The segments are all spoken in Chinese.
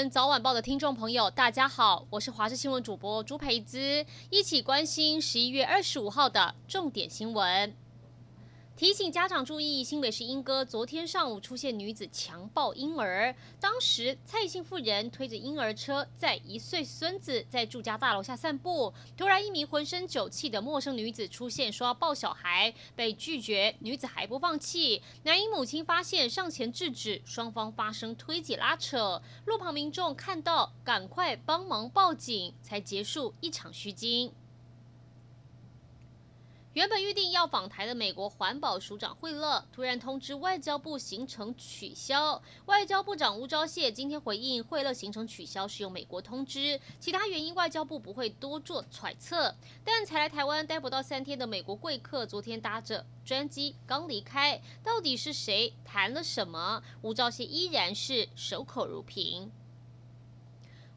闻早晚报的听众朋友，大家好，我是华视新闻主播朱培姿，一起关心11月25号的重点新闻。提醒家长注意，新北市莺歌昨天上午出现女子强暴婴儿，当时蔡姓妇人推着婴儿车载1岁孙子在住家大楼下散步，突然一名浑身酒气的陌生女子出现，说要抱小孩，被拒绝，女子还不放弃，男婴母亲发现上前制止，双方发生推挤拉扯，路旁民众看到赶快帮忙报警，才结束一场虚惊。原本预定要访台的美国环保署长惠勒突然通知外交部行程取消。外交部长吴钊燮今天回应，惠勒行程取消是由美国通知，其他原因外交部不会多做揣测。但才来台湾待不到3天的美国贵客，昨天搭着专机刚离开，到底是谁谈了什么？吴钊燮依然是守口如瓶。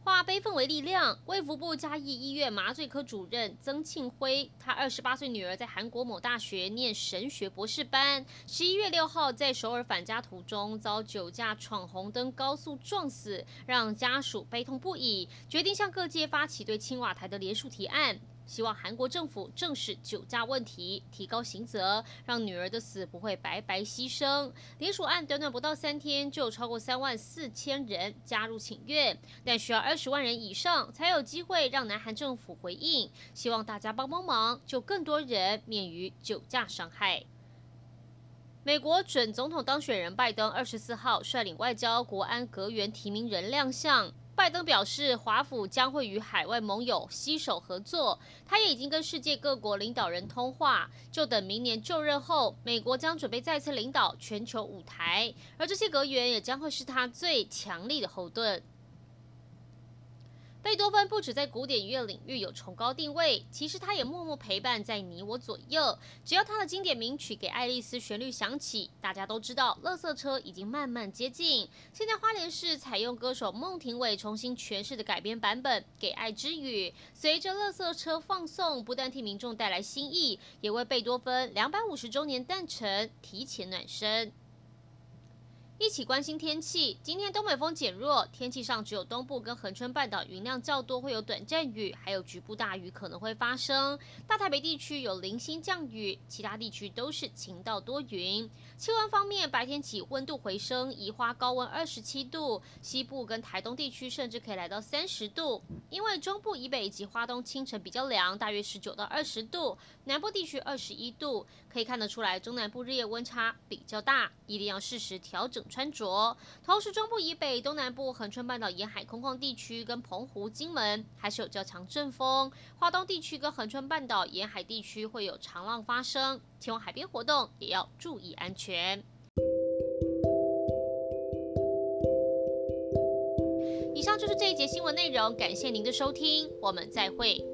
化悲愤为力量，卫福部嘉义医院麻醉科主任曾庆辉，他28岁女儿在韩国某大学念神学博士班，11月6号在首尔返家途中遭酒驾闯红灯高速撞死，让家属悲痛不已，决定向各界发起对青瓦台的联署提案，希望韩国政府正视酒驾问题，提高刑责，让女儿的死不会白白牺牲。联署案短短不到3天，就有超过34000人加入请愿，但需要20万人以上才有机会让南韩政府回应。希望大家帮帮忙，就更多人免于酒驾伤害。美国准总统当选人拜登24号率领外交、国安、阁员提名人亮相。拜登表示，华府将会与海外盟友携手合作，他也已经跟世界各国领导人通话，就等明年就任后，美国将准备再次领导全球舞台，而这些阁员也将会是他最强力的后盾。贝多芬不止在古典乐领域有崇高定位，其实他也默默陪伴在你我左右。只要他的经典名曲《给爱丽丝》旋律响起，大家都知道垃圾车已经慢慢接近。现在花莲市采用歌手孟庭苇重新诠释的改编版本《给爱之语》，随着垃圾车放送，不但替民众带来新意，也为贝多芬250周年诞辰提前暖身。一起关心天气。今天东北风减弱，天气上只有东部跟恒春半岛云量较多，会有短暂雨，还有局部大雨可能会发生。大台北地区有零星降雨，其他地区都是晴到多云。气温方面，白天起温度回升，宜花高温27度，西部跟台东地区甚至可以来到30度，因为中部以北以及花东清晨比较凉，大约19到20度，南部地区21度。可以看得出来，中南部日夜温差比较大，一定要适时调整穿着。同时，中部以北、东南部、恒春半岛沿海空旷地区跟澎湖、金门还是有较强阵风，花东地区跟恒春半岛沿海地区会有长浪发生，前往海边活动也要注意安全。以上就是这一节新闻内容，感谢您的收听，我们再会。